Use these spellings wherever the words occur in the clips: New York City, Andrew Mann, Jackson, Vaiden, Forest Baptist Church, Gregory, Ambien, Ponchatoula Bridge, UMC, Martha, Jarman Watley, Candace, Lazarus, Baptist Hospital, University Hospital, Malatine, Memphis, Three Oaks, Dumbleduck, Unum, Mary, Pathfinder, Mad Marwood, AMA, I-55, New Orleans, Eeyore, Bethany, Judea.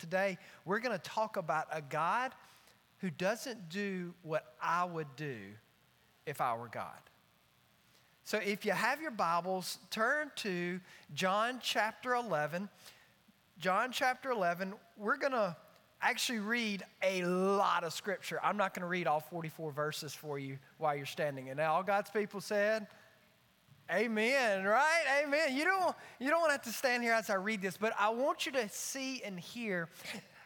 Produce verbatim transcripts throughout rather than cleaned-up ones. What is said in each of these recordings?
today we're going to talk about a God who doesn't do what I would do if I were God. So if you have your Bibles, turn to John chapter eleven. John chapter eleven, we're going to actually read a lot of scripture. I'm not going to read all forty-four verses for you while you're standing. And all God's people said, amen, right? Amen. You don't, you don't have to stand here as I read this, but I want you to see and hear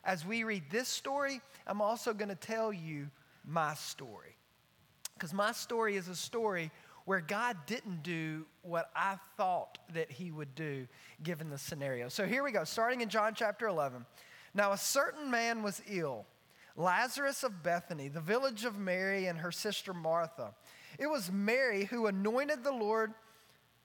as we read this story. I'm also going to tell you my story, because my story is a story where God didn't do what I thought that he would do given the scenario. So here we go, starting in John chapter eleven. Now a certain man was ill, Lazarus of Bethany, the village of Mary and her sister Martha. It was Mary who anointed the Lord,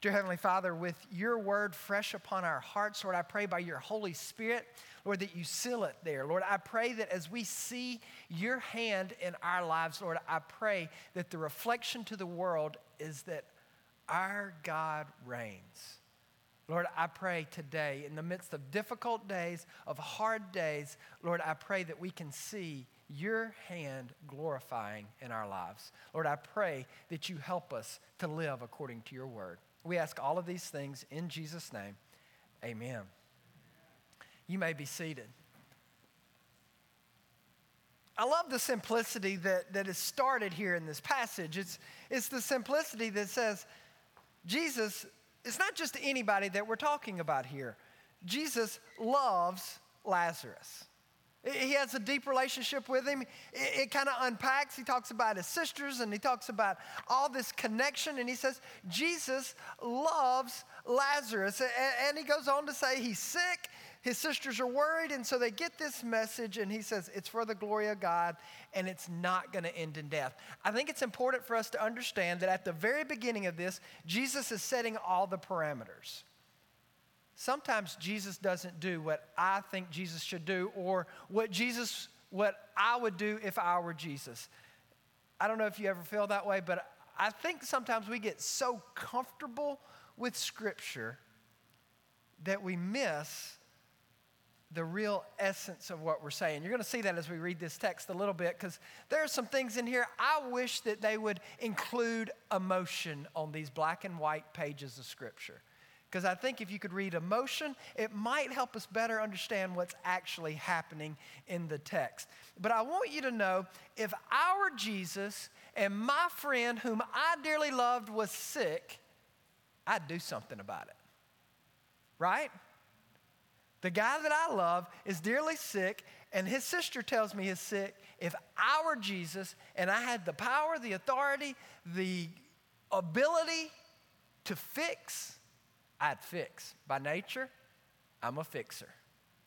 Dear Heavenly Father, with your word fresh upon our hearts, Lord, I pray by your Holy Spirit, Lord, that you seal it there. Lord, I pray that as we see your hand in our lives, Lord, I pray that the reflection to the world is that our God reigns. Lord, I pray today, in the midst of difficult days, of hard days, Lord, I pray that we can see your hand glorifying in our lives. Lord, I pray that you help us to live according to your word. We ask all of these things in Jesus' name. Amen. You may be seated. I love the simplicity that, that is started here in this passage. It's, it's the simplicity that says, Jesus, it's not just anybody that we're talking about here. Jesus loves Lazarus. He has a deep relationship with him. It, it kind of unpacks. He talks about his sisters, and he talks about all this connection. And he says, Jesus loves Lazarus. And, and he goes on to say he's sick. His sisters are worried. And so they get this message, and he says, it's for the glory of God, and it's not going to end in death. I think it's important for us to understand that at the very beginning of this, Jesus is setting all the parameters. Sometimes Jesus doesn't do what I think Jesus should do, or what Jesus, what I would do if I were Jesus. I don't know if you ever feel that way, but I think sometimes we get so comfortable with Scripture that we miss the real essence of what we're saying. You're going to see that as we read this text a little bit, because there are some things in here I wish that they would include emotion on these black and white pages of Scripture. Because I think if you could read emotion, it might help us better understand what's actually happening in the text. But I want you to know, if our Jesus and my friend whom I dearly loved was sick, I'd do something about it, right? The guy that I love is dearly sick, and his sister tells me he's sick. If I were Jesus and I had the power, the authority, the ability to fix, I'd fix. By nature, I'm a fixer.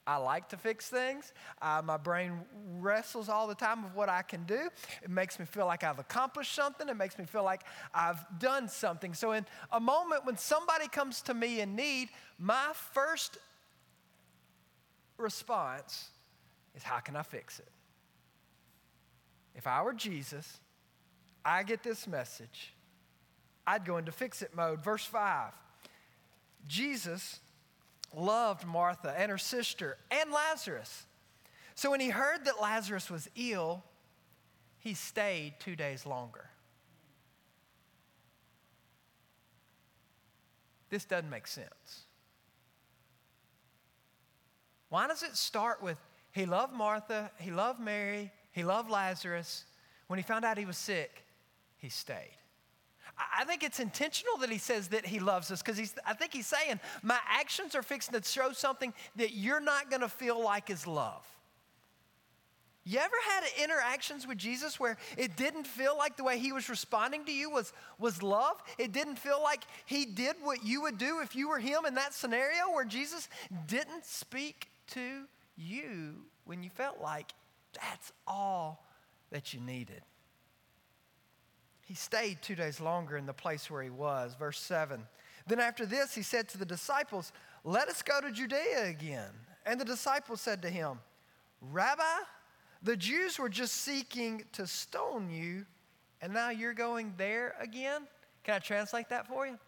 I like to fix things. Uh, my brain wrestles all the time with what I can do. It makes me feel like I've accomplished something. It makes me feel like I've done something. So in a moment when somebody comes to me in need, my first response is, how can I fix it? If I were Jesus, I get this message, I'd go into fix it mode. Verse five. Jesus loved Martha and her sister and Lazarus. So when he heard that Lazarus was ill, he stayed two days longer. This doesn't make sense. Why does it start with, he loved Martha, he loved Mary, he loved Lazarus. When he found out he was sick, he stayed. I think it's intentional that he says that he loves us, because he's, I think he's saying, my actions are fixing to show something that you're not going to feel like is love. You ever had interactions with Jesus where it didn't feel like the way he was responding to you was, was love? It didn't feel like he did what you would do if you were him in that scenario, where Jesus didn't speak to you when you felt like that's all that you needed. He stayed two days longer in the place where he was. Verse seven. Then after this, he said to the disciples, "Let us go to Judea again." And the disciples said to him, "Rabbi, the Jews were just seeking to stone you, and now you're going there again?" Can I translate that for you?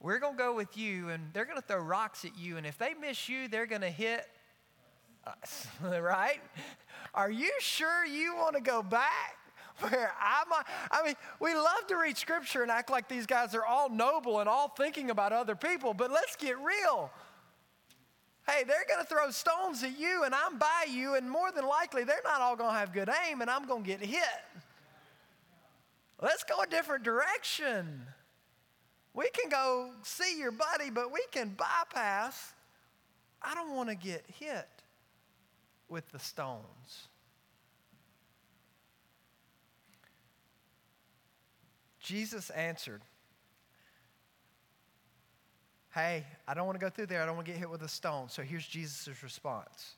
We're going to go with you, and they're going to throw rocks at you, and if they miss you, they're going to hit us, right? Are you sure you want to go back? Where I'm, I mean, we love to read scripture and act like these guys are all noble and all thinking about other people, but let's get real. Hey, they're going to throw stones at you, and I'm by you, and more than likely they're not all going to have good aim, and I'm going to get hit. Let's go a different direction. We can go see your buddy, but we can bypass. I don't want to get hit with the stones. Jesus answered, "Hey, I don't want to go through there. I don't want to get hit with a stone." So here's Jesus' response.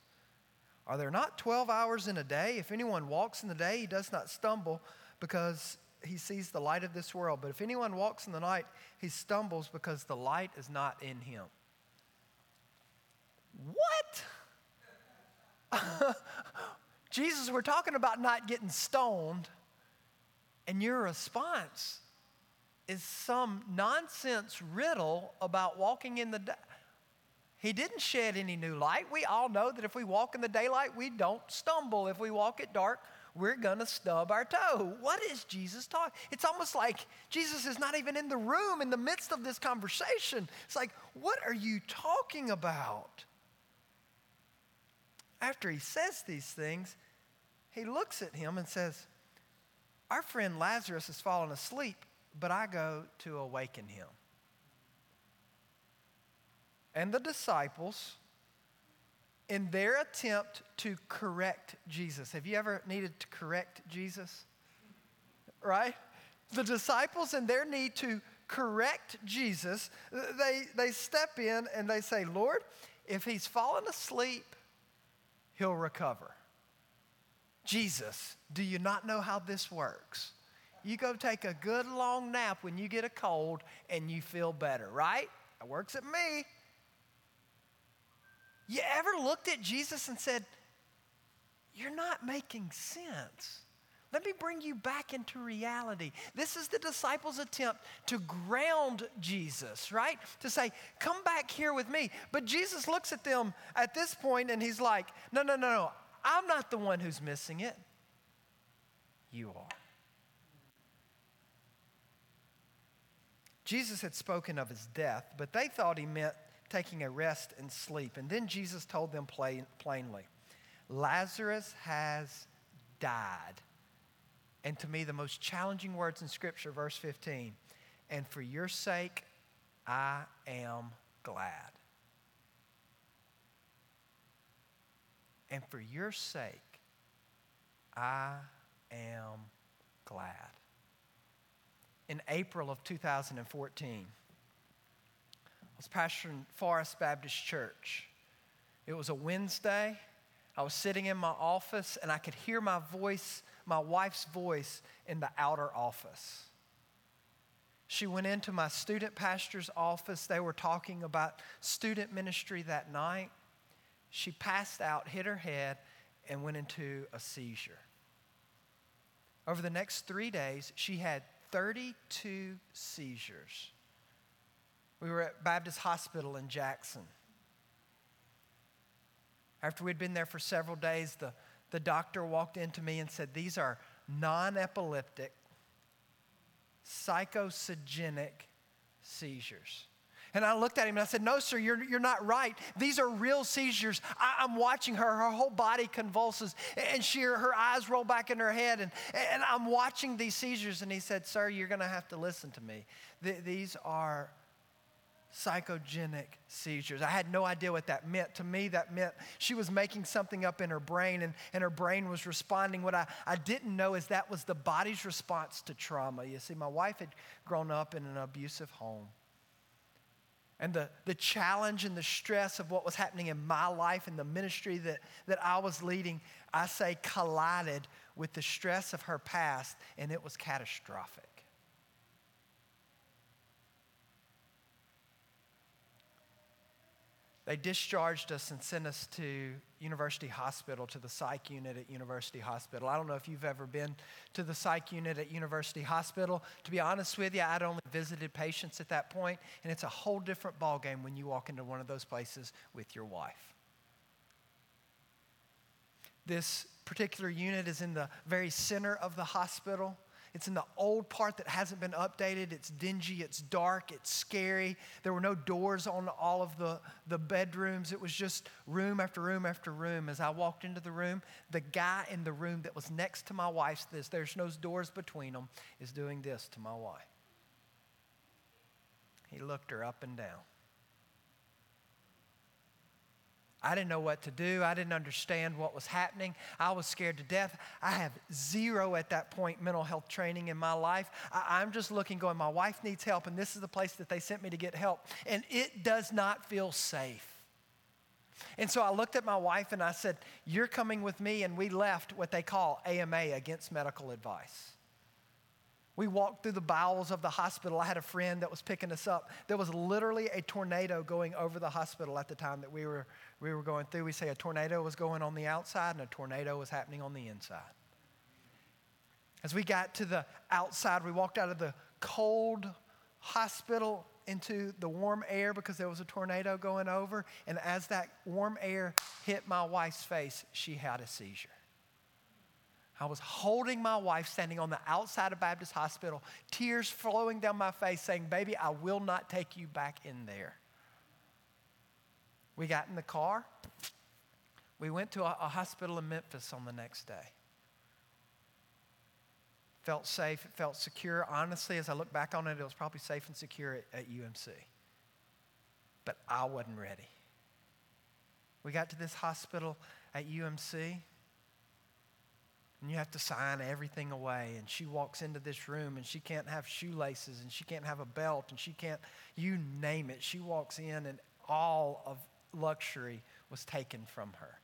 "Are there not twelve hours in a day? If anyone walks in the day, he does not stumble because he sees the light of this world. But if anyone walks in the night, he stumbles because the light is not in him." What? Jesus, we're talking about not getting stoned. And your response is some nonsense riddle about walking in the day. He didn't shed any new light. We all know that if we walk in the daylight, we don't stumble. If we walk at dark, we're going to stub our toe. What is Jesus talking? It's almost like Jesus is not even in the room in the midst of this conversation. It's like, what are you talking about? After he says these things, he looks at him and says, "Our friend Lazarus has fallen asleep, but I go to awaken him." And the disciples, in their attempt to correct Jesus. Have you ever needed to correct Jesus? Right? The disciples, in their need to correct Jesus, they, they step in and they say, "Lord, if he's fallen asleep, he'll recover." "Jesus, do you not know how this works? You go take a good long nap when you get a cold and you feel better," right? It works at me. You ever looked at Jesus and said, "You're not making sense. Let me bring you back into reality." This is the disciples' attempt to ground Jesus, right? To say, "Come back here with me." But Jesus looks at them at this point and he's like, "No, no, no, no. I'm not the one who's missing it. You are." Jesus had spoken of his death, but they thought he meant taking a rest and sleep. And then Jesus told them plain, plainly, "Lazarus has died." And to me, the most challenging words in Scripture, verse fifteen, "And for your sake, I am glad." And for your sake, I am glad. In April of two thousand fourteen, I was pastoring Forest Baptist Church. It was a Wednesday. I was sitting in my office, and I could hear my voice, my wife's voice, in the outer office. She went into my student pastor's office. They were talking about student ministry that night. She passed out, hit her head, and went into a seizure. Over the next three days, she had thirty-two seizures. We were at Baptist Hospital in Jackson. After we'd been there for several days, the, the doctor walked into me and said, "These are non-epileptic, psychosogenic seizures." And I looked at him and I said, "No, sir, you're, you're not right. These are real seizures. I, I'm watching her. Her whole body convulses. And she, her eyes roll back in her head. And, and I'm watching these seizures." And he said, "Sir, you're going to have to listen to me. Th- these are psychogenic seizures." I had no idea what that meant. To me, that meant she was making something up in her brain, and, and her brain was responding. What I, I didn't know is that was the body's response to trauma. You see, my wife had grown up in an abusive home. and the, the challenge and the stress of what was happening in my life and the ministry that, that I was leading, I say collided with the stress of her past, and it was catastrophic. They discharged us and sent us to University Hospital, to the psych unit at University Hospital. I don't know if you've ever been to the psych unit at University Hospital. To be honest with you, I'd only visited patients at that point, and it's a whole different ballgame when you walk into one of those places with your wife. This particular unit is in the very center of the hospital. It's in the old part that hasn't been updated. It's dingy, it's dark, it's scary. There were no doors on all of the, the bedrooms. It was just room after room after room. As I walked into the room, the guy in the room that was next to my wife's, this, there's no doors between them, is doing this to my wife. He looked her up and down. I didn't know what to do. I didn't understand what was happening. I was scared to death. I have zero at that point mental health training in my life. I, I'm just looking, going, my wife needs help, and this is the place that they sent me to get help. And it does not feel safe. And so I looked at my wife and I said, you're coming with me, and we left what they call A M A, Against Medical Advice. We walked through the bowels of the hospital. I had a friend that was picking us up. There was literally a tornado going over the hospital at the time that we were we were going through. We say a tornado was going on the outside and a tornado was happening on the inside. As we got to the outside, we walked out of the cold hospital into the warm air because there was a tornado going over. And as that warm air hit my wife's face, she had a seizure. I was holding my wife, standing on the outside of Baptist Hospital, tears flowing down my face, saying, baby, I will not take you back in there. We got in the car. We went to a, a hospital in Memphis on the next day. Felt safe. It felt secure. Honestly, as I look back on it, it was probably safe and secure at, at U M C. But I wasn't ready. We got to this hospital at U M C. And you have to sign everything away. And she walks into this room, and she can't have shoelaces, and she can't have a belt, and she can't, you name it. She walks in, and all of luxury was taken from her.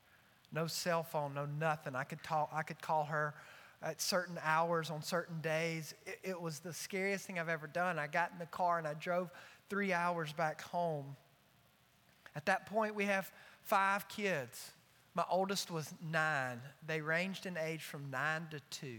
No cell phone, no nothing. I could talk, I could call her at certain hours on certain days. It, it was the scariest thing I've ever done. I got in the car, and I drove three hours back home. At that point, we have five kids. My oldest was nine. They ranged in age from nine to two.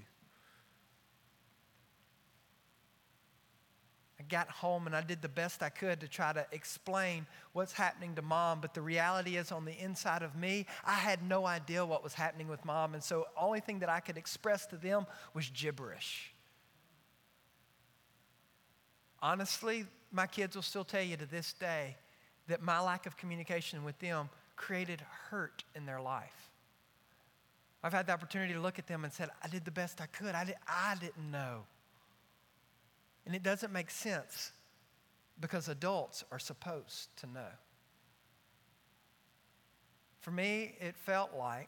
I got home and I did the best I could to try to explain what's happening to mom, but the reality is on the inside of me, I had no idea what was happening with mom, and so the only thing that I could express to them was gibberish. Honestly, my kids will still tell you to this day that my lack of communication with them created hurt in their life. I've had the opportunity to look at them and said, I did the best I could. I, did, I didn't know. And it doesn't make sense because adults are supposed to know. For me, it felt like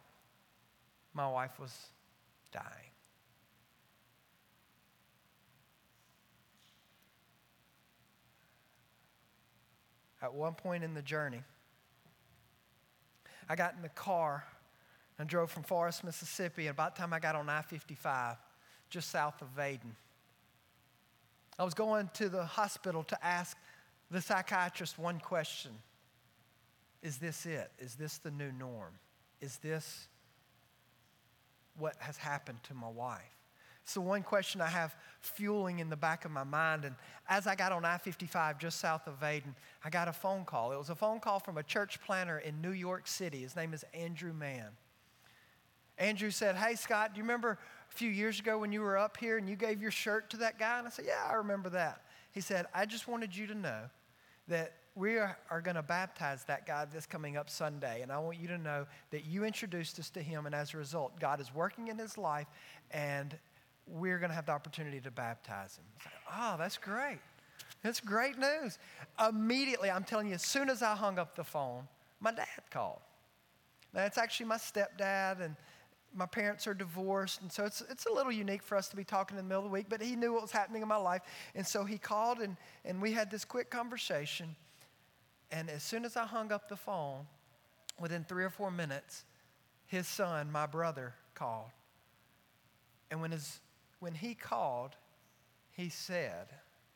my wife was dying. At one point in the journey, I got in the car and drove from Forest, Mississippi, and about the time I got on I fifty-five, just south of Vaiden, I was going to the hospital to ask the psychiatrist one question. Is this it? Is this the new norm? Is this what has happened to my wife? It's the one question I have fueling in the back of my mind. And as I got on I fifty-five just south of Vaiden, I got a phone call. It was a phone call from a church planter in New York City. His name is Andrew Mann. Andrew said, hey, Scott, do you remember a few years ago when you were up here and you gave your shirt to that guy? And I said, yeah, I remember that. He said, I just wanted you to know that we are, are going to baptize that guy this coming up Sunday, and I want you to know that you introduced us to him, and as a result, God is working in his life, and we're going to have the opportunity to baptize him. It's like, oh, that's great. That's great news. Immediately, I'm telling you, as soon as I hung up the phone, my dad called. Now, it's actually my stepdad, and my parents are divorced, and so it's it's a little unique for us to be talking in the middle of the week, but he knew what was happening in my life, and so he called, and, and we had this quick conversation, And as soon as I hung up the phone, within three or four minutes, his son, my brother, called. And when his when he called, he said,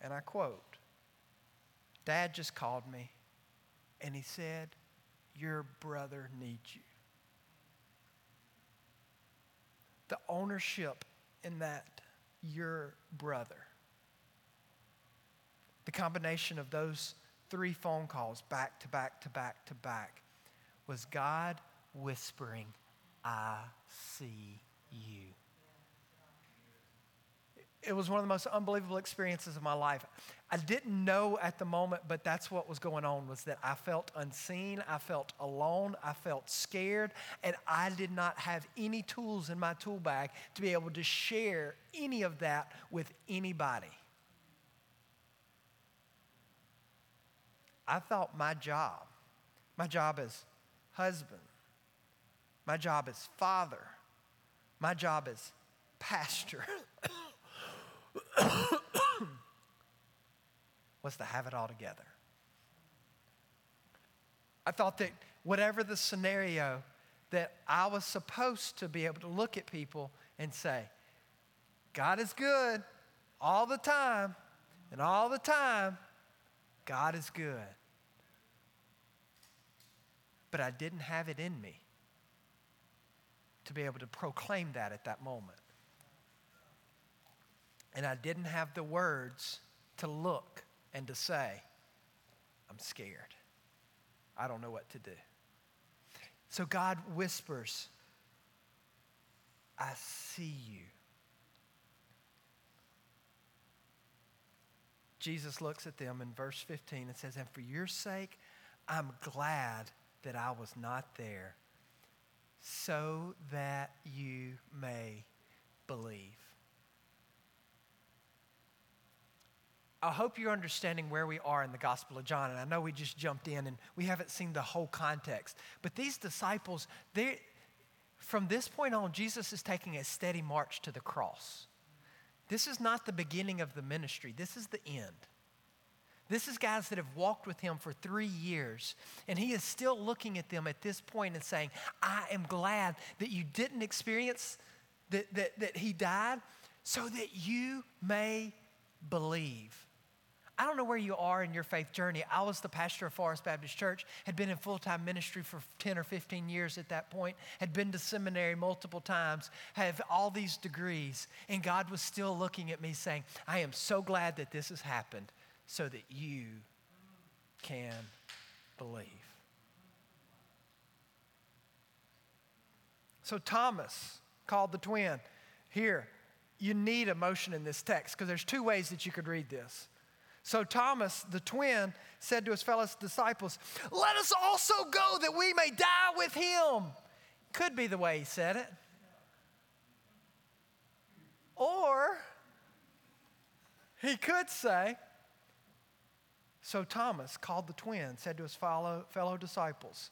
and I quote, "Dad just called me, and he said, your brother needs you." The ownership in that "your brother." The combination of those three phone calls back to back to back to back was God whispering, "I see you." It was one of the most unbelievable experiences of my life. I didn't know at the moment, but that's what was going on, was that I felt unseen, I felt alone, I felt scared, and I did not have any tools in my tool bag to be able to share any of that with anybody. I thought my job, my job as husband, my job as father, my job as pastor was to have it all together. I thought that whatever the scenario, that I was supposed to be able to look at people and say, God is good all the time, and all the time, God is good. But I didn't have it in me to be able to proclaim that at that moment. And I didn't have the words to look and to say, I'm scared. I don't know what to do. So God whispers, I see you. Jesus looks at them in verse fifteen and says, and for your sake, I'm glad that I was not there, so that you may believe. I hope you're understanding where we are in the Gospel of John. And I know we just jumped in and we haven't seen the whole context. But these disciples, they, from this point on, Jesus is taking a steady march to the cross. This is not the beginning of the ministry. This is the end. This is guys that have walked with him for three years, and he is still looking at them at this point and saying, I am glad that you didn't experience that, that, that he died, so that you may believe. I don't know where you are in your faith journey. I was the pastor of Forest Baptist Church, had been in full-time ministry for ten or fifteen years at that point, had been to seminary multiple times, have all these degrees, and God was still looking at me saying, I am so glad that this has happened, so that you can believe. So Thomas, called the twin, here, you need emotion in this text because there's two ways that you could read this. So Thomas, the twin, said to his fellow disciples, let us also go that we may die with him. Could be the way he said it. Or he could say, so Thomas, called the twin, said to his fellow, fellow disciples,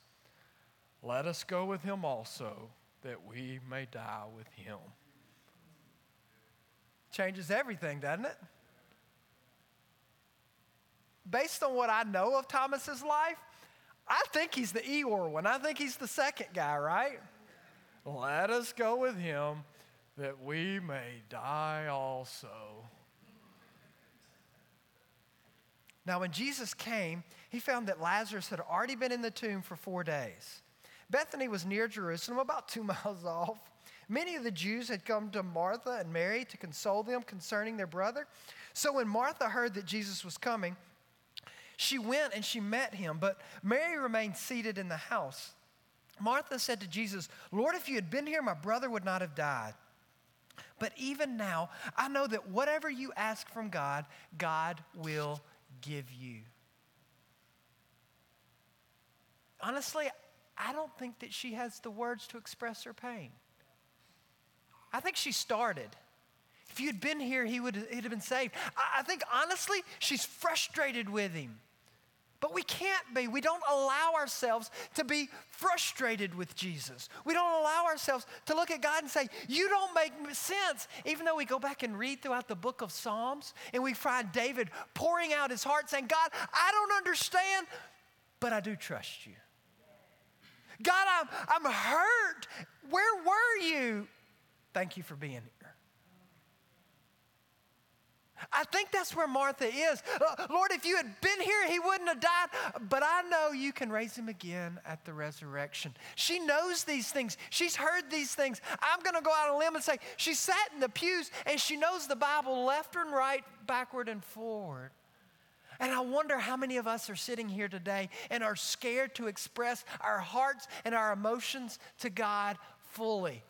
let us go with him also, that we may die with him. Changes everything, doesn't it? Based on what I know of Thomas's life, I think he's the Eeyore one. I think he's the second guy, right? Let us go with him, that we may die also. Now, when Jesus came, he found that Lazarus had already been in the tomb for four days. Bethany was near Jerusalem, about two miles off. Many of the Jews had come to Martha and Mary to console them concerning their brother. So when Martha heard that Jesus was coming, she went and she met him, but Mary remained seated in the house. Martha said to Jesus, Lord, if you had been here, my brother would not have died. But even now, I know that whatever you ask from God, God will give you. Honestly, I don't think that she has the words to express her pain. I think she started. If you'd been here, he would he'd have been saved. I, I think, honestly, she's frustrated with him. But we can't be. We don't allow ourselves to be frustrated with Jesus. We don't allow ourselves to look at God and say, you don't make sense. Even though we go back and read throughout the book of Psalms and we find David pouring out his heart saying, God, I don't understand, but I do trust you. God, I'm, I'm hurt. Where were you? Thank you for being here. I think that's where Martha is. Lord, if you had been here, he wouldn't have died, but I know you can raise him again at the resurrection. She knows these things. She's heard these things. I'm going to go out on a limb and say she sat in the pews and she knows the Bible left and right, backward and forward. And I wonder how many of us are sitting here today and are scared to express our hearts and our emotions to God fully.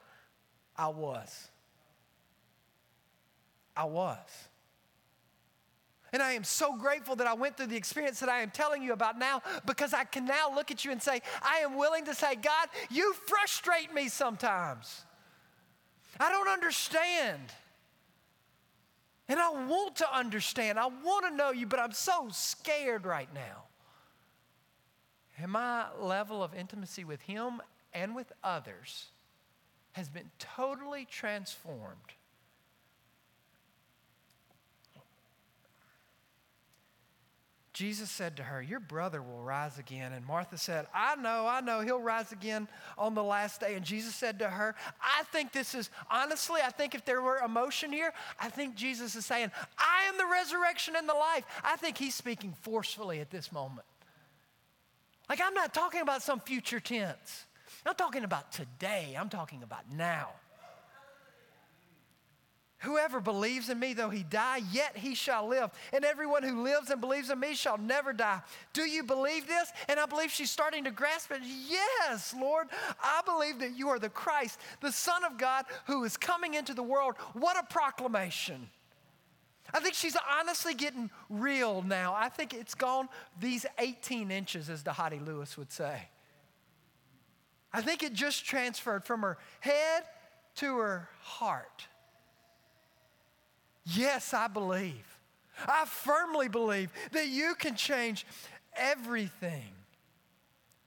I was. I was. And I am so grateful that I went through the experience that I am telling you about now, because I can now look at you and say, I am willing to say, God, you frustrate me sometimes. I don't understand. And I want to understand. I want to know you, but I'm so scared right now. And my level of intimacy with him and with others has been totally transformed. Jesus said to her, your brother will rise again. And Martha said, I know, I know, he'll rise again on the last day. And Jesus said to her, I think this is, honestly, I think if there were emotion here, I think Jesus is saying, I am the resurrection and the life. I think he's speaking forcefully at this moment. Like, I'm not talking about some future tense. I'm talking about today. I'm talking about now. Whoever believes in me, though he die, yet he shall live. And everyone who lives and believes in me shall never die. Do you believe this? And I believe she's starting to grasp it. Yes, Lord, I believe that you are the Christ, the Son of God, who is coming into the world. What a proclamation. I think she's honestly getting real now. I think it's gone these eighteen inches, as the Hottie Lewis would say. I think it just transferred from her head to her heart. Yes, I believe. I firmly believe that you can change everything.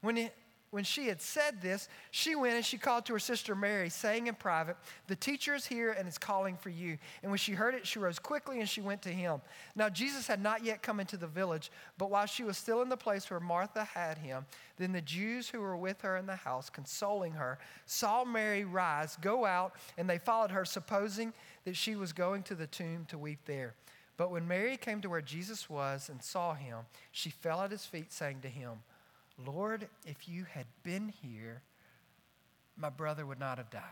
When, it, when she had said this, she went and she called to her sister Mary, saying in private, the teacher is here and is calling for you. And when she heard it, she rose quickly and she went to him. Now Jesus had not yet come into the village, but while she was still in the place where Martha had him, then the Jews who were with her in the house, consoling her, saw Mary rise, go out, and they followed her, supposing that she was going to the tomb to weep there. But when Mary came to where Jesus was and saw him, she fell at his feet, saying to him, Lord, if you had been here, my brother would not have died.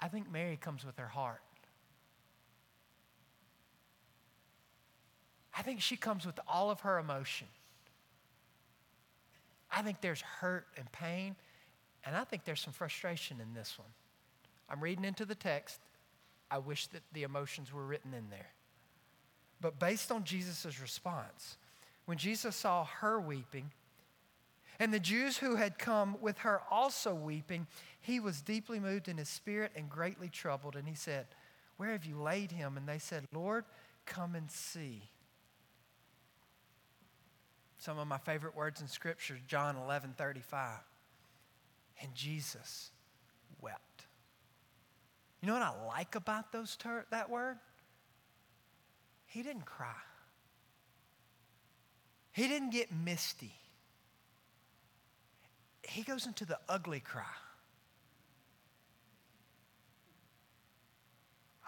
I think Mary comes with her heart. I think she comes with all of her emotion. I think there's hurt and pain, and I think there's some frustration in this one. I'm reading into the text. I wish that the emotions were written in there. But based on Jesus' response, when Jesus saw her weeping, and the Jews who had come with her also weeping, he was deeply moved in his spirit and greatly troubled. And he said, where have you laid him? And they said, Lord, come and see. Some of my favorite words in Scripture, John eleven thirty-five. And Jesus wept. You know what I like about those ter- that word? He didn't cry. He didn't get misty. He goes into the ugly cry.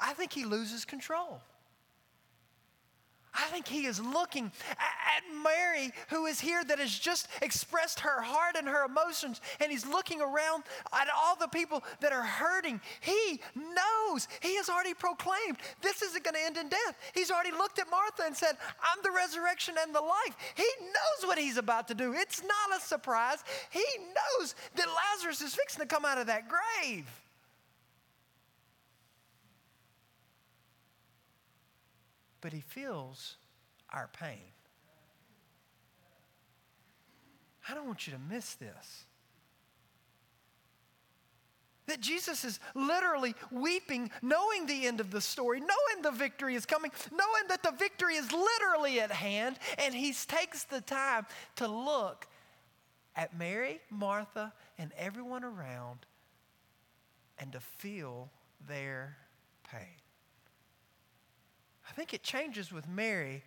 I think he loses control. I think he is looking at Mary, who is here, that has just expressed her heart and her emotions, and he's looking around at all the people that are hurting. He knows. He has already proclaimed, this isn't going to end in death. He's already looked at Martha and said, I'm the resurrection and the life. He knows what he's about to do. It's not a surprise. He knows that Lazarus is fixing to come out of that grave. But he feels our pain. I don't want you to miss this. That Jesus is literally weeping, knowing the end of the story, knowing the victory is coming, knowing that the victory is literally at hand, and he takes the time to look at Mary, Martha, and everyone around and to feel their pain. I think it changes with Mary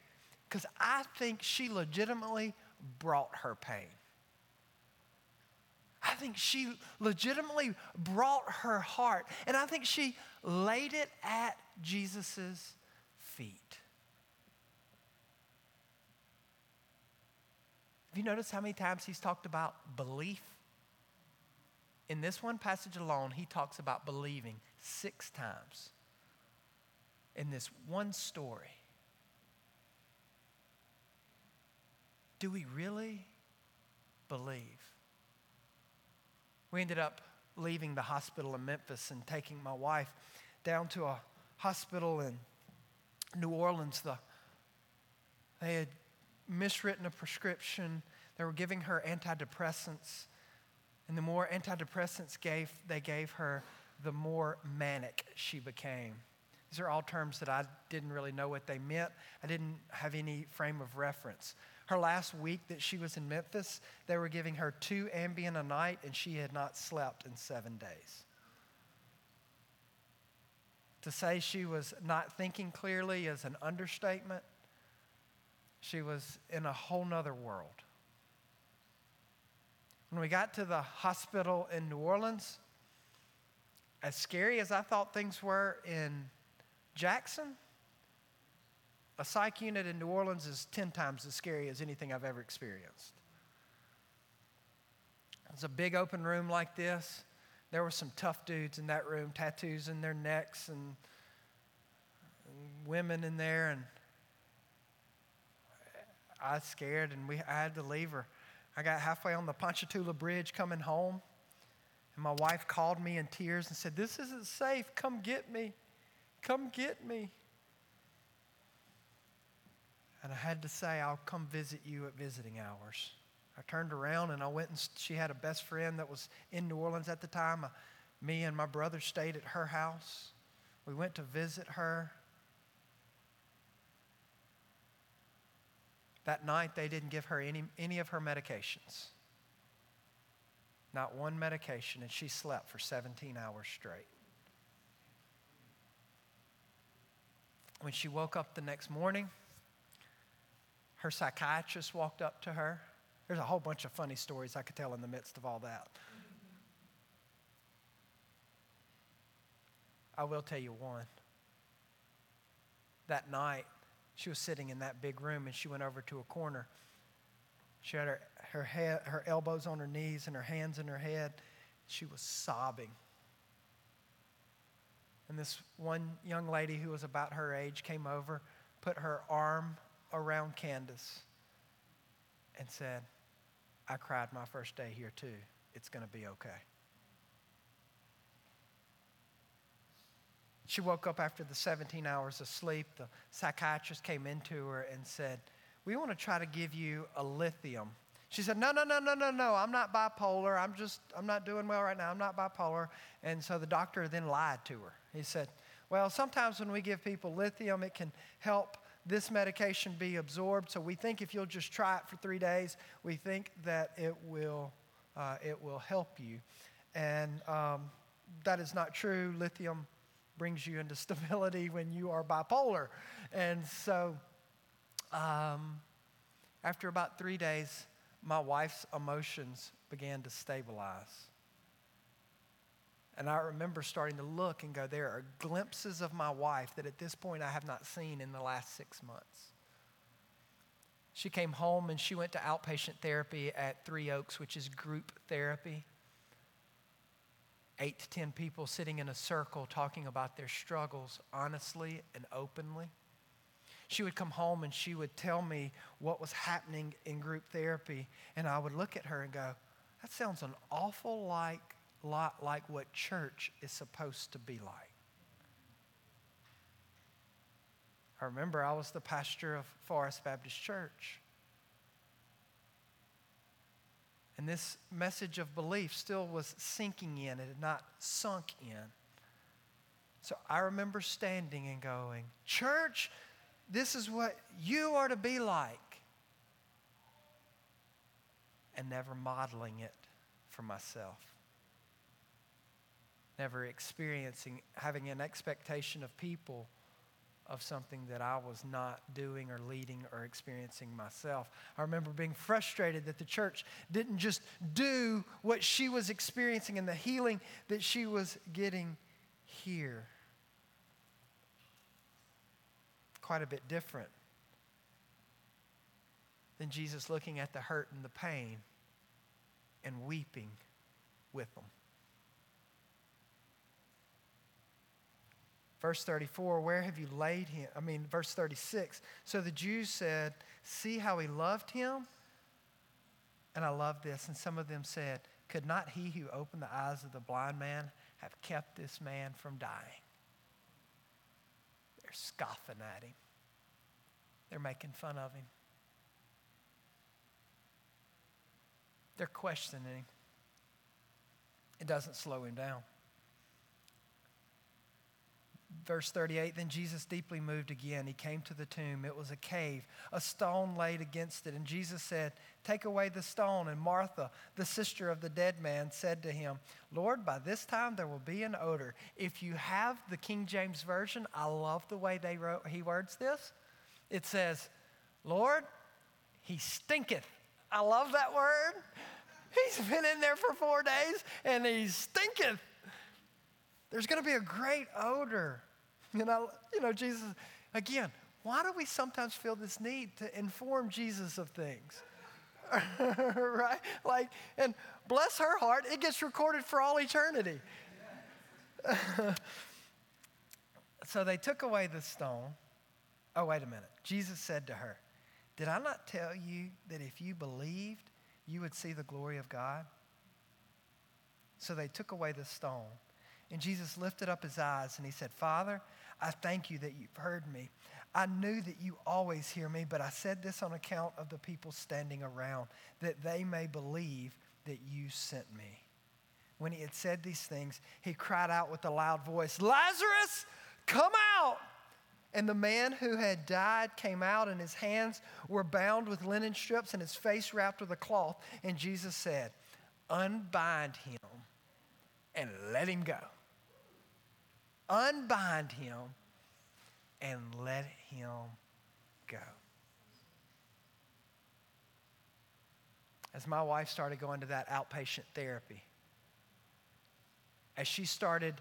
Because I think she legitimately brought her pain. I think she legitimately brought her heart, and I think she laid it at Jesus' feet. Have you noticed how many times he's talked about belief? In this one passage alone, he talks about believing six times in this one story. Do we really believe? We ended up leaving the hospital in Memphis and taking my wife down to a hospital in New Orleans. The, they had miswritten a prescription. They were giving her antidepressants. And the more antidepressants gave, they gave her, the more manic she became. These are all terms that I didn't really know what they meant. I didn't have any frame of reference. Her last week that she was in Memphis, they were giving her two Ambien a night, and she had not slept in seven days. To say she was not thinking clearly is an understatement. She was in a whole nother world. When we got to the hospital in New Orleans, as scary as I thought things were in Jackson, a psych unit in New Orleans is ten times as scary as anything I've ever experienced. It's a big open room like this. There were some tough dudes in that room, tattoos in their necks and, and women in there. And I was scared, and we, I had to leave her. I got halfway on the Ponchatoula Bridge coming home, and my wife called me in tears and said, "This isn't safe. Come get me. Come get me." And I had to say, "I'll come visit you at visiting hours." I turned around and I went, and she had a best friend that was in New Orleans at the time. I, me and my brother stayed at her house. We went to visit her. That night, they didn't give her any, any of her medications. Not one medication, and she slept for seventeen hours straight. When she woke up the next morning, her psychiatrist walked up to her. There's a whole bunch of funny stories I could tell in the midst of all that. I will tell you one. That night, she was sitting in that big room, and she went over to a corner. She had her, her, head, her elbows on her knees and her hands in her head. She was sobbing. And this one young lady who was about her age came over, put her arm around Candace and said, "I cried my first day here too. It's going to be okay." She woke up after the seventeen hours of sleep. The psychiatrist came into her and said, "We want to try to give you a lithium." She said, no, no, no, no, no, no. I'm not bipolar. I'm just, I'm not doing well right now. I'm not bipolar." And so the doctor then lied to her. He said, "Well, sometimes when we give people lithium, it can help this medication be absorbed. So we think if you'll just try it for three days, we think that it will, uh, it will help you." And um, that is not true. Lithium brings you into stability when you are bipolar. And so um, after about three days, my wife's emotions began to stabilize. And I remember starting to look and go, there are glimpses of my wife that at this point I have not seen in the last six months. She came home and she went to outpatient therapy at Three Oaks, which is group therapy. Eight to ten people sitting in a circle talking about their struggles honestly and openly. She would come home and she would tell me what was happening in group therapy, and I would look at her and go, that sounds an awful like lot like what church is supposed to be like. I remember I was the pastor of Forest Baptist Church. And this message of belief still was sinking in. It had not sunk in. So I remember standing and going, "Church, this is what you are to be like," and never modeling it for myself. Never experiencing, having an expectation of people of something that I was not doing or leading or experiencing myself. I remember being frustrated that the church didn't just do what she was experiencing and the healing that she was getting here. Quite a bit different than Jesus looking at the hurt and the pain and weeping with them. Verse thirty-four, where have you laid him? I mean, verse thirty-six. So the Jews said, see how he loved him? And I love this. And some of them said, could not he who opened the eyes of the blind man have kept this man from dying? They're scoffing at him. They're making fun of him. They're questioning him. It doesn't slow him down. Verse thirty-eight, then Jesus, deeply moved again, he came to the tomb. It was a cave, a stone laid against it. And Jesus said, take away the stone. And Martha, the sister of the dead man, said to him, Lord, by this time there will be an odor. If you have the King James Version, I love the way they wrote, he words this. It says, Lord, he stinketh. I love that word. He's been in there for four days and he stinketh. There's going to be a great odor. And I, you know, Jesus, again, why do we sometimes feel this need to inform Jesus of things? Right? Like, and bless her heart, it gets recorded for all eternity. So they took away the stone. Oh, wait a minute. Jesus said to her, did I not tell you that if you believed, you would see the glory of God? So they took away the stone. And Jesus lifted up his eyes and he said, Father, I thank you that you've heard me. I knew that you always hear me, but I said this on account of the people standing around, that they may believe that you sent me. When he had said these things, he cried out with a loud voice, Lazarus, come out! And the man who had died came out, and his hands were bound with linen strips and his face wrapped with a cloth. And Jesus said, unbind him and let him go. Unbind him and let him go. As my wife started going to that outpatient therapy, as she started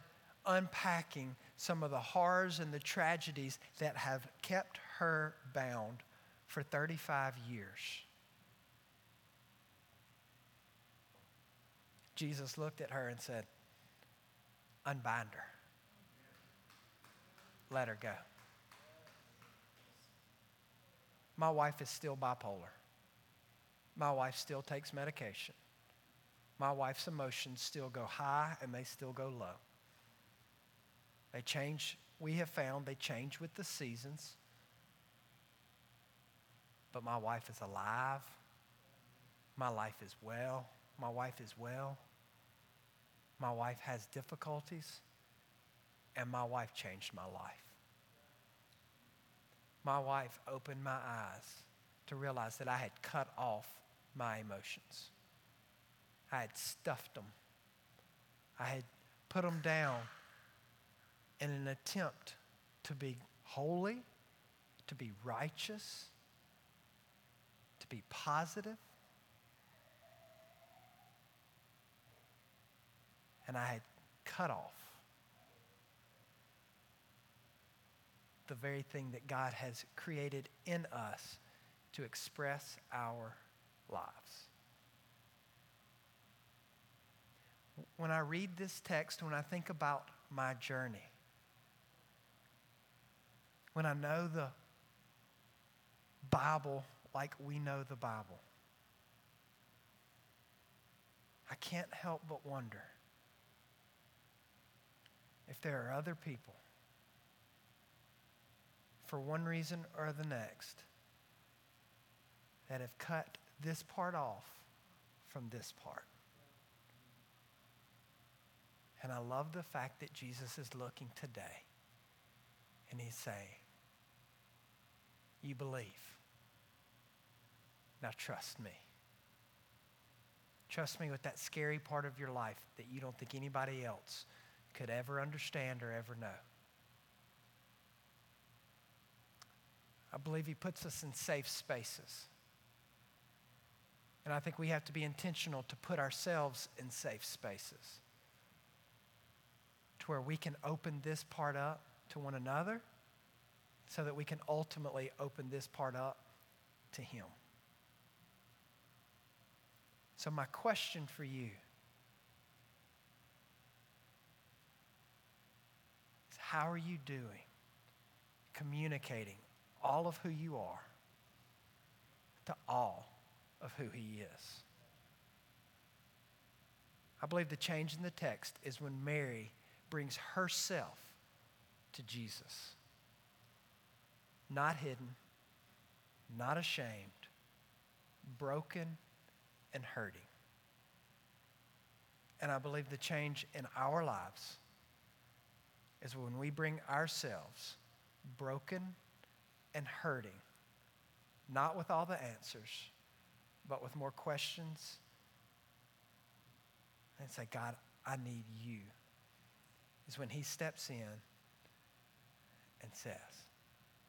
unpacking some of the horrors and the tragedies that have kept her bound for thirty-five years, Jesus looked at her and said, unbind her. Let her go. My wife is still bipolar. My wife still takes medication. My wife's emotions still go high and they still go low. They change, we have found they change with the seasons. But my wife is alive. My life is well. My wife is well. My wife has difficulties. And my wife changed my life. My wife opened my eyes to realize that I had cut off my emotions. I had stuffed them. I had put them down in an attempt to be holy, to be righteous, to be positive. And I had cut off the very thing that God has created in us to express our lives. When I read this text, when I think about my journey, when I know the Bible like we know the Bible, I can't help but wonder if there are other people, for one reason or the next, that have cut this part off from this part. And I love the fact that Jesus is looking today and he's saying, you believe. Now trust me. Trust me with that scary part of your life that you don't think anybody else could ever understand or ever know. I believe he puts us in safe spaces. And I think we have to be intentional to put ourselves in safe spaces to where we can open this part up to one another so that we can ultimately open this part up to him. So my question for you is, how are you doing communicating all of who you are to all of who he is? I believe the change in the text is when Mary brings herself to Jesus. Not hidden, not ashamed, broken and hurting. And I believe the change in our lives is when we bring ourselves broken and hurting, not with all the answers, but with more questions, and say, God, I need you, is when he steps in and says,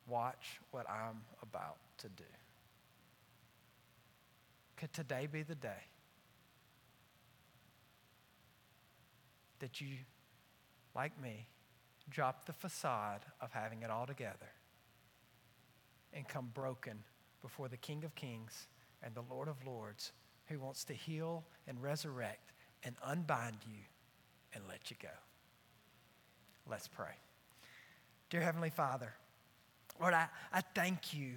watch what I'm about to do. Could today be the day that you, like me, drop the facade of having it all together and come broken before the King of Kings and the Lord of Lords, who wants to heal and resurrect and unbind you and let you go. Let's pray. Dear Heavenly Father, Lord, I, I thank you.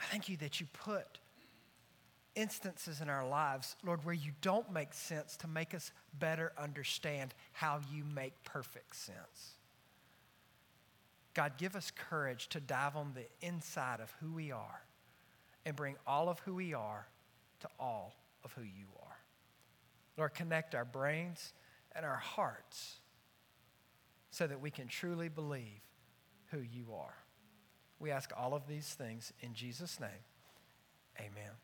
I thank you that you put instances in our lives, Lord, where you don't make sense to make us better understand how you make perfect sense. God, give us courage to dive on the inside of who we are and bring all of who we are to all of who you are. Lord, connect our brains and our hearts so that we can truly believe who you are. We ask all of these things in Jesus' name. Amen.